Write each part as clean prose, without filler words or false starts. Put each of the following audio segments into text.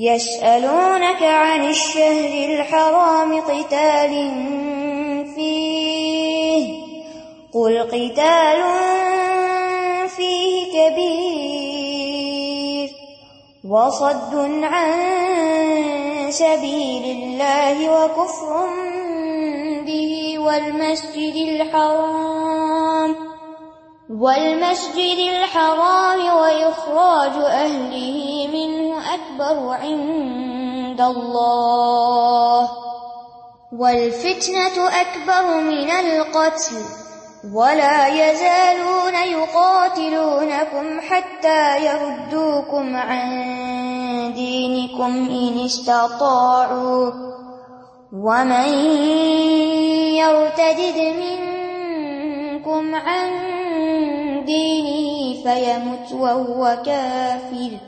يسألونك عن الشهر الحرام قتال فيه قل قتال فيه كبير وصد عن سبيل الله وكفر به والمسجد الحرام وإخراج أهله منه أكبر عند الله والفتنة أكبر من القتل ولا يزالون يقاتلونكم حتى يردوكم عن دينكم إن استطاعوا ومن يرتد منكم عن دينه فيمت وهو كافر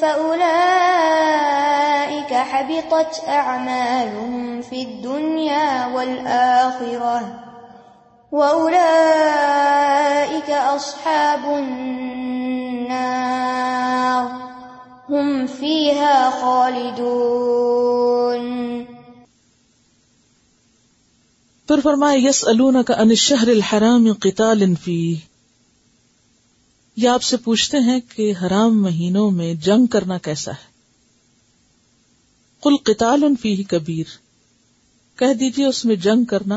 فأولئك حبطت أعمالهم في الدنيا والآخرة وأولئك أصحاب النار هم فيها خالدون. پھر فرمایا یسألونک عن الشہر الحرام قتال فیہ، یہ آپ سے پوچھتے ہیں کہ حرام مہینوں میں جنگ کرنا کیسا ہے. قل قتال فیہ کبیر، کہہ دیجئے اس میں جنگ کرنا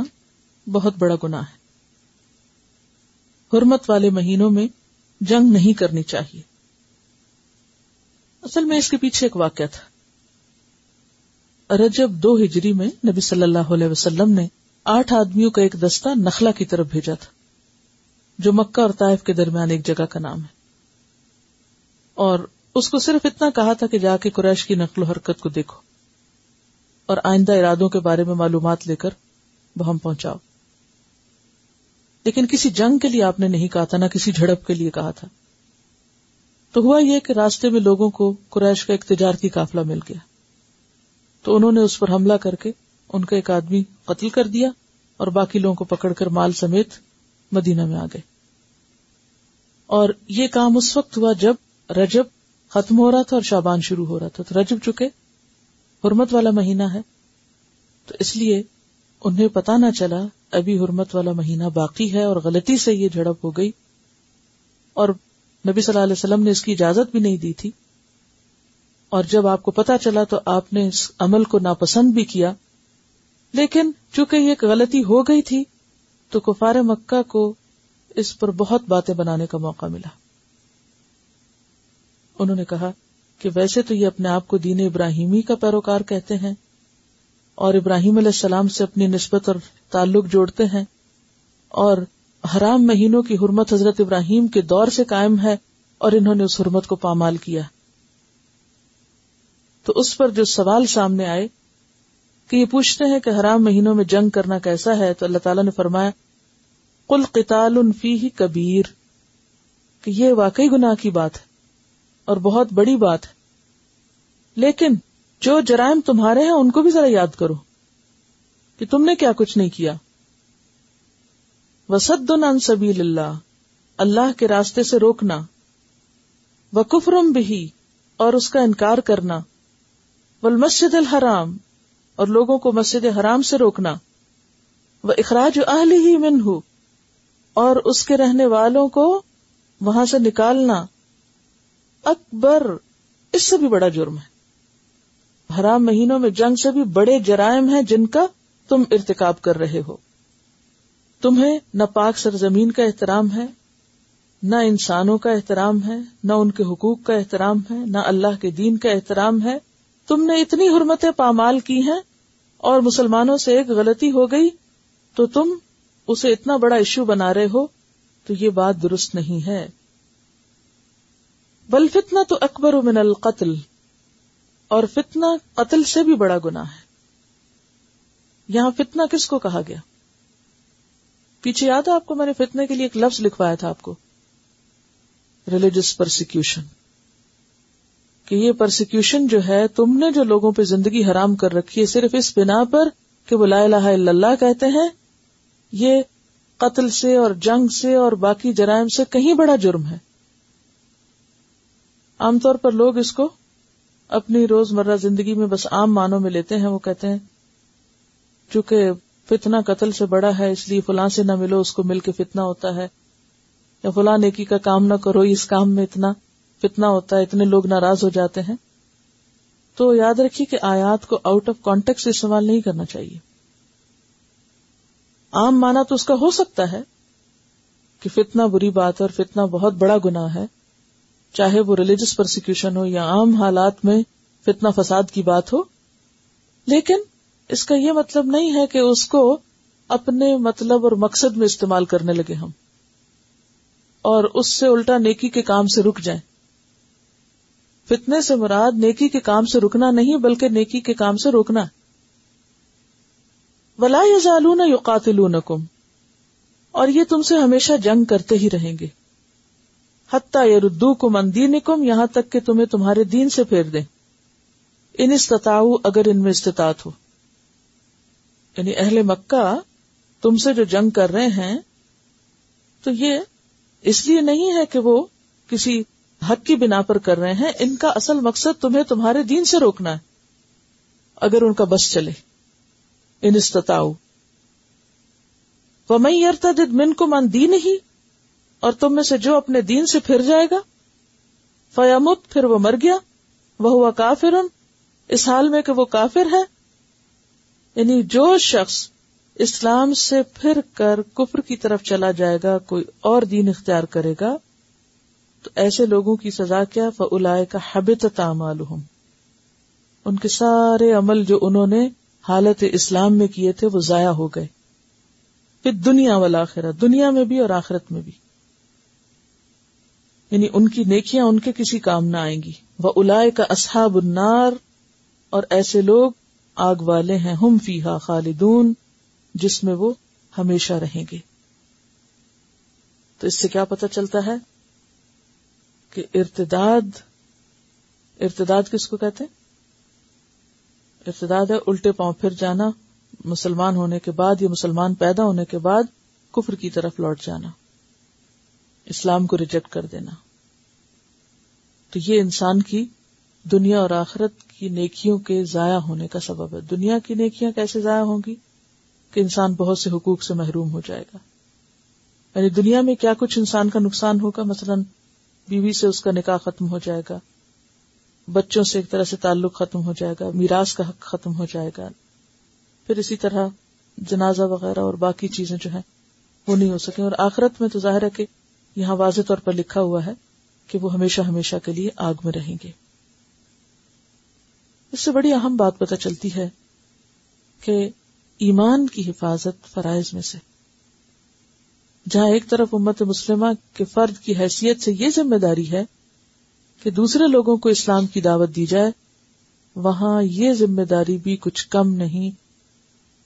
بہت بڑا گناہ ہے. حرمت والے مہینوں میں جنگ نہیں کرنی چاہیے. اصل میں اس کے پیچھے ایک واقعہ تھا. رجب 2 ہجری میں نبی صلی اللہ علیہ وسلم نے 8 آدمیوں کا ایک دستہ نخلا کی طرف بھیجا تھا، جو مکہ اور طائف کے درمیان ایک جگہ کا نام ہے، اور اس کو صرف اتنا کہا تھا کہ جا کے قریش کی نقل و حرکت کو دیکھو اور آئندہ ارادوں کے بارے میں معلومات لے کر ہم پہنچاؤ. لیکن کسی جنگ کے لیے آپ نے نہیں کہا تھا، نہ کسی جھڑپ کے لیے کہا تھا. تو ہوا یہ کہ راستے میں لوگوں کو قریش کا ایک تجارتی قافلہ مل گیا، تو انہوں نے اس پر حملہ کر کے ان کا ایک آدمی قتل کر دیا اور باقی لوگوں کو پکڑ کر مال سمیت مدینہ میں آ گئے. اور یہ کام اس وقت ہوا جب رجب ختم ہو رہا تھا اور شعبان شروع ہو رہا تھا. تو رجب چونکہ حرمت والا مہینہ ہے، تو اس لیے انہیں پتا نہ چلا ابھی حرمت والا مہینہ باقی ہے، اور غلطی سے یہ جھڑپ ہو گئی. اور نبی صلی اللہ علیہ وسلم نے اس کی اجازت بھی نہیں دی تھی، اور جب آپ کو پتا چلا تو آپ نے اس عمل کو ناپسند بھی کیا. لیکن چونکہ یہ ایک غلطی ہو گئی تھی تو کفار مکہ کو اس پر بہت باتیں بنانے کا موقع ملا. انہوں نے کہا کہ ویسے تو یہ اپنے آپ کو دین ابراہیمی کا پیروکار کہتے ہیں اور ابراہیم علیہ السلام سے اپنی نسبت اور تعلق جوڑتے ہیں، اور حرام مہینوں کی حرمت حضرت ابراہیم کے دور سے قائم ہے، اور انہوں نے اس حرمت کو پامال کیا. تو اس پر جو سوال سامنے آئے کہ یہ پوچھتے ہیں کہ حرام مہینوں میں جنگ کرنا کیسا ہے، تو اللہ تعالیٰ نے فرمایا قل قتال فیہ کبیر، کہ یہ واقعی گناہ کی بات ہے اور بہت بڑی بات ہے. لیکن جو جرائم تمہارے ہیں ان کو بھی ذرا یاد کرو کہ تم نے کیا کچھ نہیں کیا. وصد عن سبیل اللہ، اللہ کے راستے سے روکنا. وکفر بہ، اور اس کا انکار کرنا. والمسجد الحرام، اور لوگوں کو مسجد حرام سے روکنا. وإخراج أهله منه، اور اس کے رہنے والوں کو وہاں سے نکالنا. اکبر، اس سے بھی بڑا جرم ہے. حرام مہینوں میں جنگ سے بھی بڑے جرائم ہیں جن کا تم ارتکاب کر رہے ہو. تمہیں نہ پاک سرزمین کا احترام ہے، نہ انسانوں کا احترام ہے، نہ ان کے حقوق کا احترام ہے، نہ اللہ کے دین کا احترام ہے. تم نے اتنی حرمتیں پامال کی ہیں، اور مسلمانوں سے ایک غلطی ہو گئی تو تم اسے اتنا بڑا ایشو بنا رہے ہو، تو یہ بات درست نہیں ہے. بل فتنہ تو اکبر من القتل، اور فتنہ قتل سے بھی بڑا گناہ ہے. یہاں فتنہ کس کو کہا گیا؟ پیچھے یاد ہے آپ کو، میں نے فتنے کے لیے ایک لفظ لکھوایا تھا آپ کو، ریلیجس پرسیکیوشن، کہ یہ پرسیکیوشن جو ہے، تم نے جو لوگوں پہ زندگی حرام کر رکھی ہے صرف اس بنا پر کہ وہ لا الہ الا اللہ کہتے ہیں، یہ قتل سے اور جنگ سے اور باقی جرائم سے کہیں بڑا جرم ہے. عام طور پر لوگ اس کو اپنی روزمرہ زندگی میں بس عام معنوں میں لیتے ہیں. وہ کہتے ہیں چونکہ فتنہ قتل سے بڑا ہے اس لیے فلاں سے نہ ملو اس کو مل کے فتنہ ہوتا ہے, یا فلاں نیکی کا کام نہ کرو اس کام میں اتنا فتنہ ہوتا ہے, اتنے لوگ ناراض ہو جاتے ہیں. تو یاد رکھیے کہ آیات کو آؤٹ آف کانٹیکسٹ استعمال نہیں کرنا چاہیے. عام معنی تو اس کا ہو سکتا ہے کہ فتنہ بری بات ہے اور فتنہ بہت بڑا گناہ ہے, چاہے وہ ریلیجس پرسیکیوشن ہو یا عام حالات میں فتنہ فساد کی بات ہو, لیکن اس کا یہ مطلب نہیں ہے کہ اس کو اپنے مطلب اور مقصد میں استعمال کرنے لگے ہم, اور اس سے الٹا نیکی کے کام سے رک جائیں. فتنے سے مراد نیکی کے کام سے رکنا نہیں بلکہ نیکی کے کام سے روکنا. وَلَا يَزَالُونَ يُقَاتِلُونَكُمْ, اور یہ تم سے ہمیشہ جنگ کرتے ہی رہیں گے. حَتَّى يَرُدُّوكُمْ عَنْ دِينِكُمْ, یہاں تک کہ تمہیں تمہارے دین سے پھیر دیں. ان استطاعوا, اگر ان میں استطاعت ہو. یعنی اہل مکہ تم سے جو جنگ کر رہے ہیں تو یہ اس لیے نہیں ہے کہ وہ کسی حق کی بنا پر کر رہے ہیں, ان کا اصل مقصد تمہیں تمہارے دین سے روکنا ہے اگر ان کا بس چلے. ان استطاعوا. وَمَنْ يَرْتَدِدْ مِنْكُمْ عَنْ دِينِهِ, اور تم میں سے جو اپنے دین سے پھر جائے گا, فَيَمُتْ, پھر وہ مر گیا, وَهُوَ كَافِرٌ, اس حال میں کہ وہ کافر ہے. یعنی جو شخص اسلام سے پھر کر کفر کی طرف چلا جائے گا, کوئی اور دین اختیار کرے گا, تو ایسے لوگوں کی سزا کیا, فَأُولَئِكَ حَبِطَتْ أَعْمَالُهُمْ, ان کے سارے عمل جو انہوں نے حالت اسلام میں کیے تھے وہ ضائع ہو گئے. فی الدنیا والآخرہ, دنیا میں بھی اور آخرت میں بھی, یعنی ان کی نیکیاں ان کے کسی کام نہ آئیں گی. وَأُولَئِكَ أَصْحَابُ النَّارِ, اور ایسے لوگ آگ والے ہیں. ہم فیہا خالدون, جس میں وہ ہمیشہ رہیں گے. تو اس سے کیا پتہ چلتا ہے کہ ارتداد کس کو کہتے ہیں؟ ارتداد ہے الٹے پاؤں پھر جانا, مسلمان ہونے کے بعد یا مسلمان پیدا ہونے کے بعد کفر کی طرف لوٹ جانا, اسلام کو ریجیکٹ کر دینا. تو یہ انسان کی دنیا اور آخرت کی نیکیوں کے ضائع ہونے کا سبب ہے. دنیا کی نیکیاں کیسے ضائع ہوں گی؟ کہ انسان بہت سے حقوق سے محروم ہو جائے گا. یعنی دنیا میں کیا کچھ انسان کا نقصان ہوگا, مثلا بیوی سے اس کا نکاح ختم ہو جائے گا, بچوں سے ایک طرح سے تعلق ختم ہو جائے گا, میراث کا حق ختم ہو جائے گا, پھر اسی طرح جنازہ وغیرہ اور باقی چیزیں جو ہیں وہ نہیں ہو سکیں. اور آخرت میں تو ظاہر ہے کہ یہاں واضح طور پر لکھا ہوا ہے کہ وہ ہمیشہ ہمیشہ کے لیے آگ میں رہیں گے. اس سے بڑی اہم بات پتہ چلتی ہے کہ ایمان کی حفاظت فرائض میں سے, جہاں ایک طرف امت مسلمہ کے فرد کی حیثیت سے یہ ذمہ داری ہے کہ دوسرے لوگوں کو اسلام کی دعوت دی جائے, وہاں یہ ذمہ داری بھی کچھ کم نہیں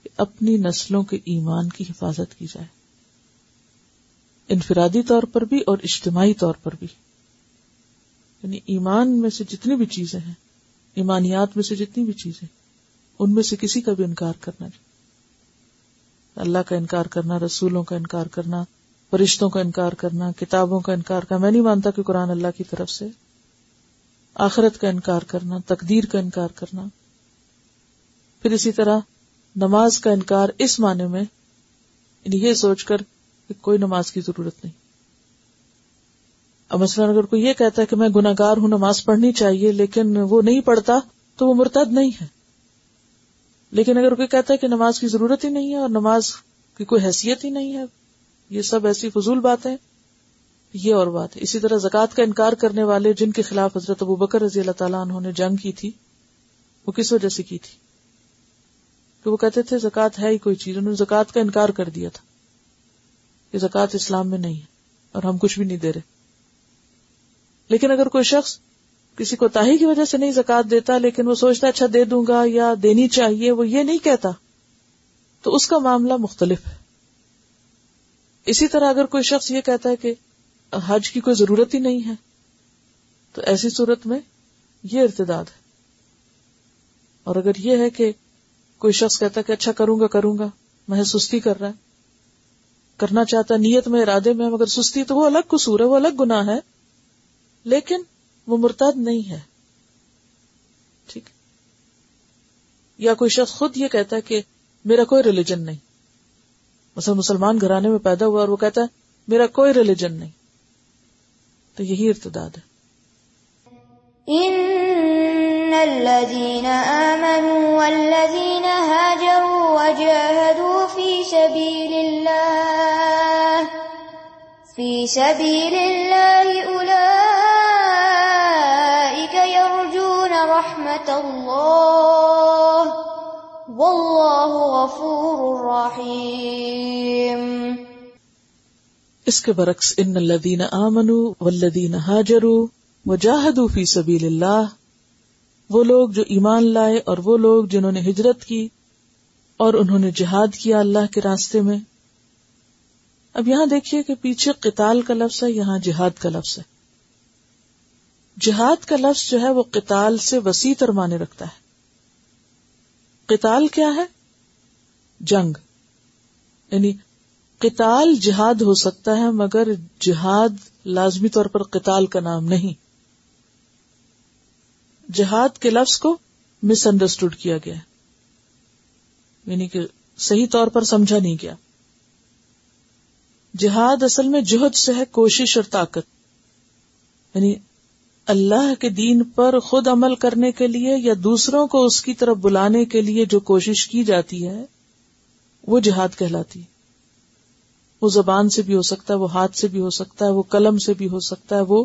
کہ اپنی نسلوں کے ایمان کی حفاظت کی جائے, انفرادی طور پر بھی اور اجتماعی طور پر بھی. یعنی ایمان میں سے جتنی بھی چیزیں ہیں, ایمانیات میں سے جتنی بھی چیزیں, ان میں سے کسی کا بھی انکار کرنا چاہیے. اللہ کا انکار کرنا, رسولوں کا انکار کرنا, فرشتوں کا انکار کرنا, کتابوں کا انکار کرنا, میں نہیں مانتا کہ قرآن اللہ کی طرف سے, آخرت کا انکار کرنا, تقدیر کا انکار کرنا. پھر اسی طرح نماز کا انکار اس معنی میں, یعنی یہ سوچ کر کہ کوئی نماز کی ضرورت نہیں. اب مثلا اگر کوئی یہ کہتا ہے کہ میں گناہگار ہوں, نماز پڑھنی چاہیے, لیکن وہ نہیں پڑھتا تو وہ مرتد نہیں ہے. لیکن اگر کوئی کہتا ہے کہ نماز کی ضرورت ہی نہیں ہے اور نماز کی کوئی حیثیت ہی نہیں ہے, یہ سب ایسی فضول باتیں, یہ اور بات ہے. اسی طرح زکوٰۃ کا انکار کرنے والے, جن کے خلاف حضرت ابوبکر رضی اللہ تعالیٰ عنہ نے جنگ کی تھی, وہ کس وجہ سے کی تھی؟ کہ وہ کہتے تھے زکوٰۃ ہے ہی کوئی چیز, انہوں نے زکوٰۃ کا انکار کر دیا تھا کہ زکوٰۃ اسلام میں نہیں ہے اور ہم کچھ بھی نہیں دے رہے. لیکن اگر کوئی شخص کسی کوتاہی کی وجہ سے نہیں زکوٰۃ دیتا, لیکن وہ سوچتا اچھا دے دوں گا یا دینی چاہیے, وہ یہ نہیں کہتا, تو اس کا معاملہ مختلف ہے. اسی طرح اگر کوئی شخص یہ کہتا ہے کہ حج کی کوئی ضرورت ہی نہیں ہے, تو ایسی صورت میں یہ ارتداد ہے. اور اگر یہ ہے کہ کوئی شخص کہتا ہے کہ اچھا کروں گا, میں سستی کر رہا ہے, کرنا چاہتا ہے نیت میں ارادے میں, مگر سستی, تو وہ الگ قصور ہے, وہ الگ گناہ ہے. لیکن وہ مرتد نہیں ہے. ٹھیک. یا کوئی شخص خود یہ کہتا ہے کہ میرا کوئی ریلیجن نہیں، مثلا مسلمان گھرانے میں پیدا ہوا اور وہ کہتا ہے میرا کوئی ریلیجن نہیں، تو یہی ارتداد ہے. ان الذين آمنوا والذين هاجروا وجاهدوا في سبيل الله أولئك يرجون رحمة الله والله غفور رحيم. اس کے برعکس ان الذين آمنوا والذين هاجروا وجاہدوا فی سبیل اللہ، وہ لوگ جو ایمان لائے اور وہ لوگ جنہوں نے ہجرت کی اور انہوں نے جہاد کیا اللہ کے راستے میں. اب یہاں دیکھیے کہ پیچھے قتال کا لفظ ہے، یہاں جہاد کا لفظ ہے. جہاد کا لفظ جو ہے وہ قتال سے وسیع تر معنی رکھتا ہے. قتال کیا ہے؟ جنگ. یعنی قتال جہاد ہو سکتا ہے، مگر جہاد لازمی طور پر قتال کا نام نہیں. جہاد کے لفظ کو مس انڈرسٹوڈ کیا گیا، یعنی کہ صحیح طور پر سمجھا نہیں گیا. جہاد اصل میں جہد سے ہے، کوشش اور طاقت. یعنی اللہ کے دین پر خود عمل کرنے کے لیے یا دوسروں کو اس کی طرف بلانے کے لیے جو کوشش کی جاتی ہے وہ جہاد کہلاتی ہے. وہ زبان سے بھی ہو سکتا ہے، وہ ہاتھ سے بھی ہو سکتا ہے، وہ قلم سے بھی ہو سکتا ہے، وہ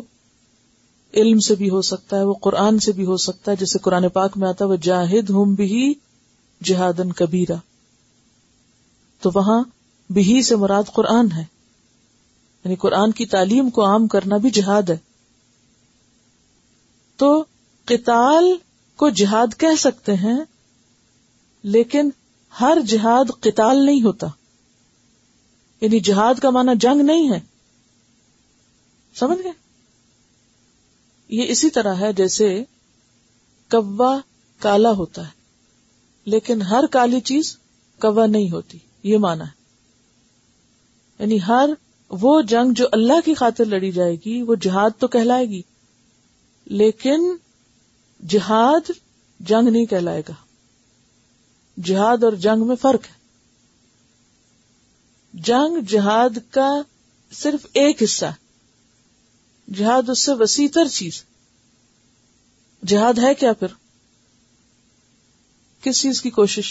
علم سے بھی ہو سکتا ہے، وہ قرآن سے بھی ہو سکتا ہے. جیسے قرآن پاک میں آتا ہے وَجَاهِدْهُمْ بِهِ جِهَادًا كَبِيرًا، تو وہاں بِهِ سے مراد قرآن ہے، یعنی قرآن کی تعلیم کو عام کرنا بھی جہاد ہے. تو قتال کو جہاد کہہ سکتے ہیں، لیکن ہر جہاد قتال نہیں ہوتا. یعنی جہاد کا معنی جنگ نہیں ہے، سمجھ گئے؟ یہ اسی طرح ہے جیسے کوا کالا ہوتا ہے، لیکن ہر کالی چیز کوا نہیں ہوتی، یہ معنی ہے. یعنی ہر وہ جنگ جو اللہ کی خاطر لڑی جائے گی وہ جہاد تو کہلائے گی، لیکن جہاد جنگ نہیں کہلائے گا. جہاد اور جنگ میں فرق ہے. جنگ جہاد کا صرف ایک حصہ، جہاد اس سے وسیع تر چیز. جہاد ہے کیا پھر؟ کس چیز کی کوشش؟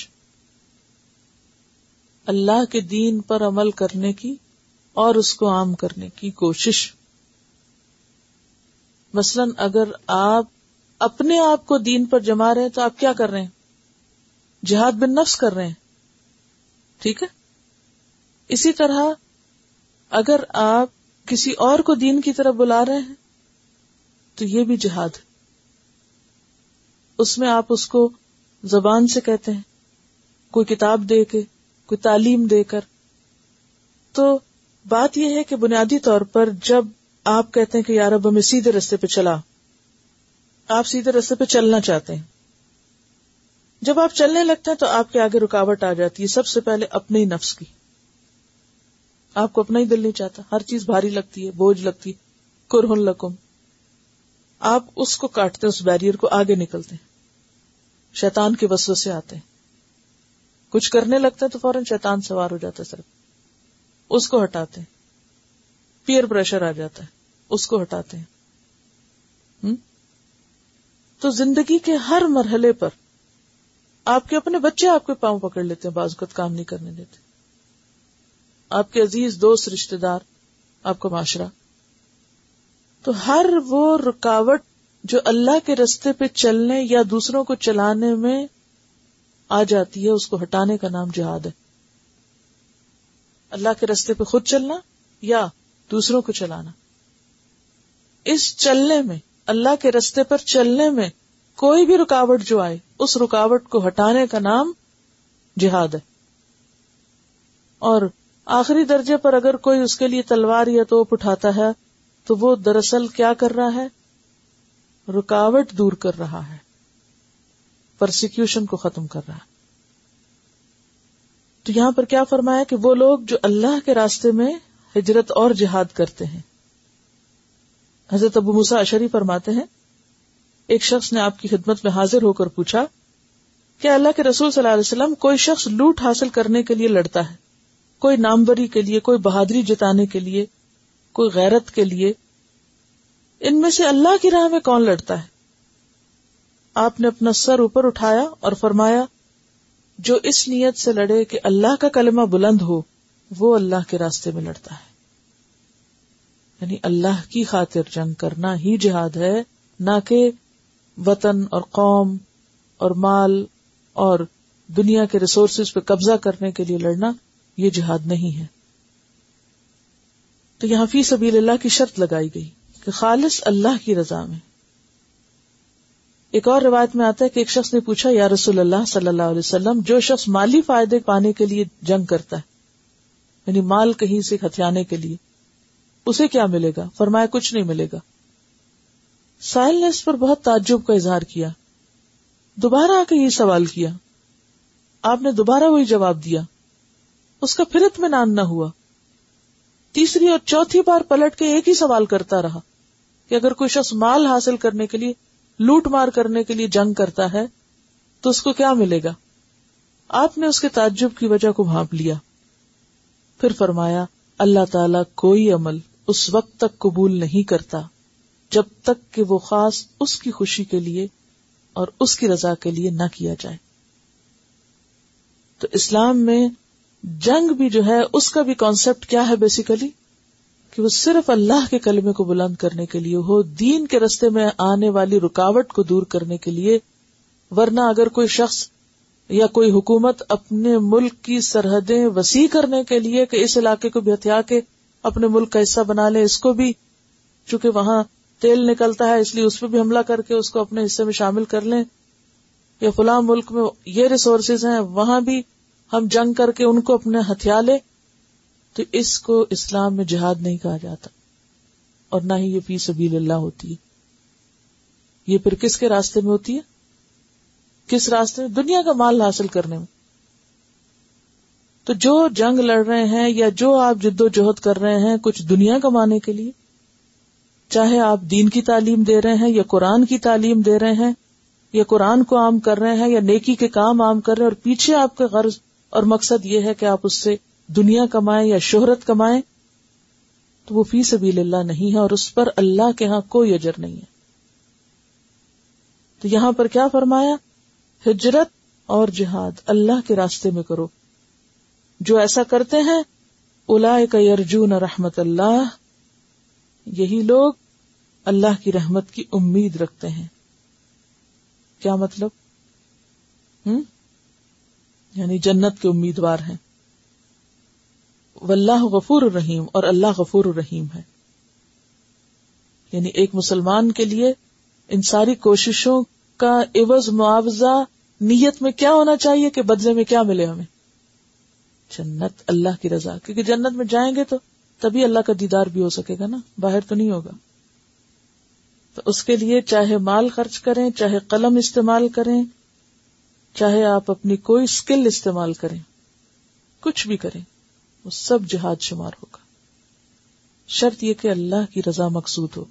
اللہ کے دین پر عمل کرنے کی اور اس کو عام کرنے کی کوشش. مثلاً اگر آپ اپنے آپ کو دین پر جما رہے ہیں تو آپ کیا کر رہے ہیں؟ جہاد بن نفس کر رہے ہیں. ٹھیک ہے. اسی طرح اگر آپ کسی اور کو دین کی طرف بلا رہے ہیں تو یہ بھی جہاد. اس میں آپ اس کو زبان سے کہتے ہیں، کوئی کتاب دے کے، کوئی تعلیم دے کر. تو بات یہ ہے کہ بنیادی طور پر جب آپ کہتے ہیں کہ یا رب ہمیں سیدھے رستے پہ چلا، آپ سیدھے رستے پہ چلنا چاہتے ہیں. جب آپ چلنے لگتے ہیں تو آپ کے آگے رکاوٹ آ جاتی ہے، سب سے پہلے اپنے ہی نفس کی. آپ کو اپنا ہی دل نہیں چاہتا، ہر چیز بھاری لگتی ہے، بوجھ لگتی ہے. کرہن لکم، آپ اس کو کاٹتے، اس بیریئر کو، آگے نکلتے ہیں. شیطان کے وسوسے آتے ہیں، کچھ کرنے لگتے ہیں تو فوراً شیطان سوار ہو جاتا ہے، صرف اس کو ہٹاتے ہیں. پیئر پریشر آ جاتا ہے، اس کو ہٹاتے ہیں. تو زندگی کے ہر مرحلے پر آپ کے اپنے بچے آپ کے پاؤں پکڑ لیتے ہیں، بعض وقت کام نہیں کرنے دیتے. آپ کے عزیز دوست، رشتے دار، آپ کا معاشرہ. تو ہر وہ رکاوٹ جو اللہ کے رستے پہ چلنے یا دوسروں کو چلانے میں آ جاتی ہے، اس کو ہٹانے کا نام جہاد ہے. اللہ کے رستے پہ خود چلنا یا دوسروں کو چلانا. اس چلنے میں، اللہ کے رستے پر چلنے میں کوئی بھی رکاوٹ جو آئے، اس رکاوٹ کو ہٹانے کا نام جہاد ہے. اور آخری درجے پر اگر کوئی اس کے لیے تلوار یا توپ اٹھاتا ہے تو وہ دراصل کیا کر رہا ہے؟ رکاوٹ دور کر رہا ہے، پرسیکیوشن کو ختم کر رہا ہے. تو یہاں پر کیا فرمایا کہ وہ لوگ جو اللہ کے راستے میں ہجرت اور جہاد کرتے ہیں. حضرت ابو موسیٰ اشعری فرماتے ہیں ایک شخص نے آپ کی خدمت میں حاضر ہو کر پوچھا کہ اللہ کے رسول صلی اللہ علیہ وسلم، کوئی شخص لوٹ حاصل کرنے کے لیے لڑتا ہے، کوئی ناموری کے لیے، کوئی بہادری جتانے کے لیے، کوئی غیرت کے لیے، ان میں سے اللہ کی راہ میں کون لڑتا ہے؟ آپ نے اپنا سر اوپر اٹھایا اور فرمایا، جو اس نیت سے لڑے کہ اللہ کا کلمہ بلند ہو وہ اللہ کے راستے میں لڑتا ہے۔ یعنی اللہ کی خاطر جنگ کرنا ہی جہاد ہے، نہ کہ وطن اور قوم اور مال اور دنیا کے ریسورسز پہ قبضہ کرنے کے لیے لڑنا، یہ جہاد نہیں ہے۔ تو یہاں فی سبیل اللہ کی شرط لگائی گئی کہ خالص اللہ کی رضا میں۔ ایک اور روایت میں آتا ہے کہ ایک شخص نے پوچھا، یا رسول اللہ صلی اللہ علیہ وسلم، جو شخص مالی فائدے پانے کے لیے جنگ کرتا ہے، یعنی مال کہیں سے ہتھیانے کے لیے، اسے کیا ملے گا؟ فرمایا، کچھ نہیں ملے گا۔ سائل نے اس پر بہت تعجب کا اظہار کیا، دوبارہ آ کے یہ سوال کیا، آپ نے دوبارہ وہی جواب دیا، اس کا پھر اطمینان نہ ہوا۔ تیسری اور چوتھی بار پلٹ کے ایک ہی سوال کرتا رہا کہ اگر کوئی شخص مال حاصل کرنے کے لیے، لوٹ مار کرنے کے لیے جنگ کرتا ہے تو اس کو کیا ملے گا؟ آپ نے اس کے تعجب کی وجہ کو بھانپ لیا، پھر فرمایا، اللہ تعالیٰ کوئی عمل اس وقت تک قبول نہیں کرتا جب تک کہ وہ خاص اس کی خوشی کے لیے اور اس کی رضا کے لیے نہ کیا جائے۔ تو اسلام میں جنگ بھی جو ہے، اس کا بھی کانسیپٹ کیا ہے بیسیکلی، کہ وہ صرف اللہ کے کلمے کو بلند کرنے کے لیے ہو، دین کے رستے میں آنے والی رکاوٹ کو دور کرنے کے لیے۔ ورنہ اگر کوئی شخص یا کوئی حکومت اپنے ملک کی سرحدیں وسیع کرنے کے لیے کہ اس علاقے کو بھی ہتھیا کے اپنے ملک کا حصہ بنا لے، اس کو بھی، چونکہ وہاں تیل نکلتا ہے اس لیے اس پہ بھی حملہ کر کے اس کو اپنے حصے میں شامل کر لیں، یا فلاں ملک میں یہ ریسورسز ہیں وہاں بھی ہم جنگ کر کے ان کو اپنے ہتھیا لے، تو اس کو اسلام میں جہاد نہیں کہا جاتا، اور نہ ہی یہ فی سبیل اللہ ہوتی ہے۔ یہ پھر کس کے راستے میں ہوتی ہے؟ کس راستے میں؟ دنیا کا مال حاصل کرنے میں۔ تو جو جنگ لڑ رہے ہیں یا جو آپ جد و جہد کر رہے ہیں کچھ دنیا کمانے کے لیے، چاہے آپ دین کی تعلیم دے رہے ہیں یا قرآن کی تعلیم دے رہے ہیں یا قرآن کو عام کر رہے ہیں یا نیکی کے کام عام کر رہے ہیں، اور پیچھے آپ کا غرض اور مقصد یہ ہے کہ آپ اس سے دنیا کمائیں یا شہرت کمائیں، تو وہ فی سبیل اللہ نہیں ہے، اور اس پر اللہ کے ہاں کوئی اجر نہیں ہے۔ تو یہاں پر کیا فرمایا؟ ہجرت اور جہاد اللہ کے راستے میں کرو۔ جو ایسا کرتے ہیں، اولئک یرجون رحمت اللہ، یہی لوگ اللہ کی رحمت کی امید رکھتے ہیں۔ کیا مطلب؟ یعنی جنت کے امیدوار ہیں۔ واللہ غفور الرحیم، اور اللہ غفور الرحیم ہے۔ یعنی ایک مسلمان کے لیے ان ساری کوششوں کا عوض معاوضہ نیت میں کیا ہونا چاہیے کہ بدلے میں کیا ملے ہمیں؟ جنت، اللہ کی رضا، کیونکہ جنت میں جائیں گے تو تبھی اللہ کا دیدار بھی ہو سکے گا نا، باہر تو نہیں ہوگا۔ تو اس کے لیے چاہے مال خرچ کریں، چاہے قلم استعمال کریں، چاہے آپ اپنی کوئی سکل استعمال کریں، کچھ بھی کریں، وہ سب جہاد شمار ہوگا، شرط یہ کہ اللہ کی رضا مقصود ہو۔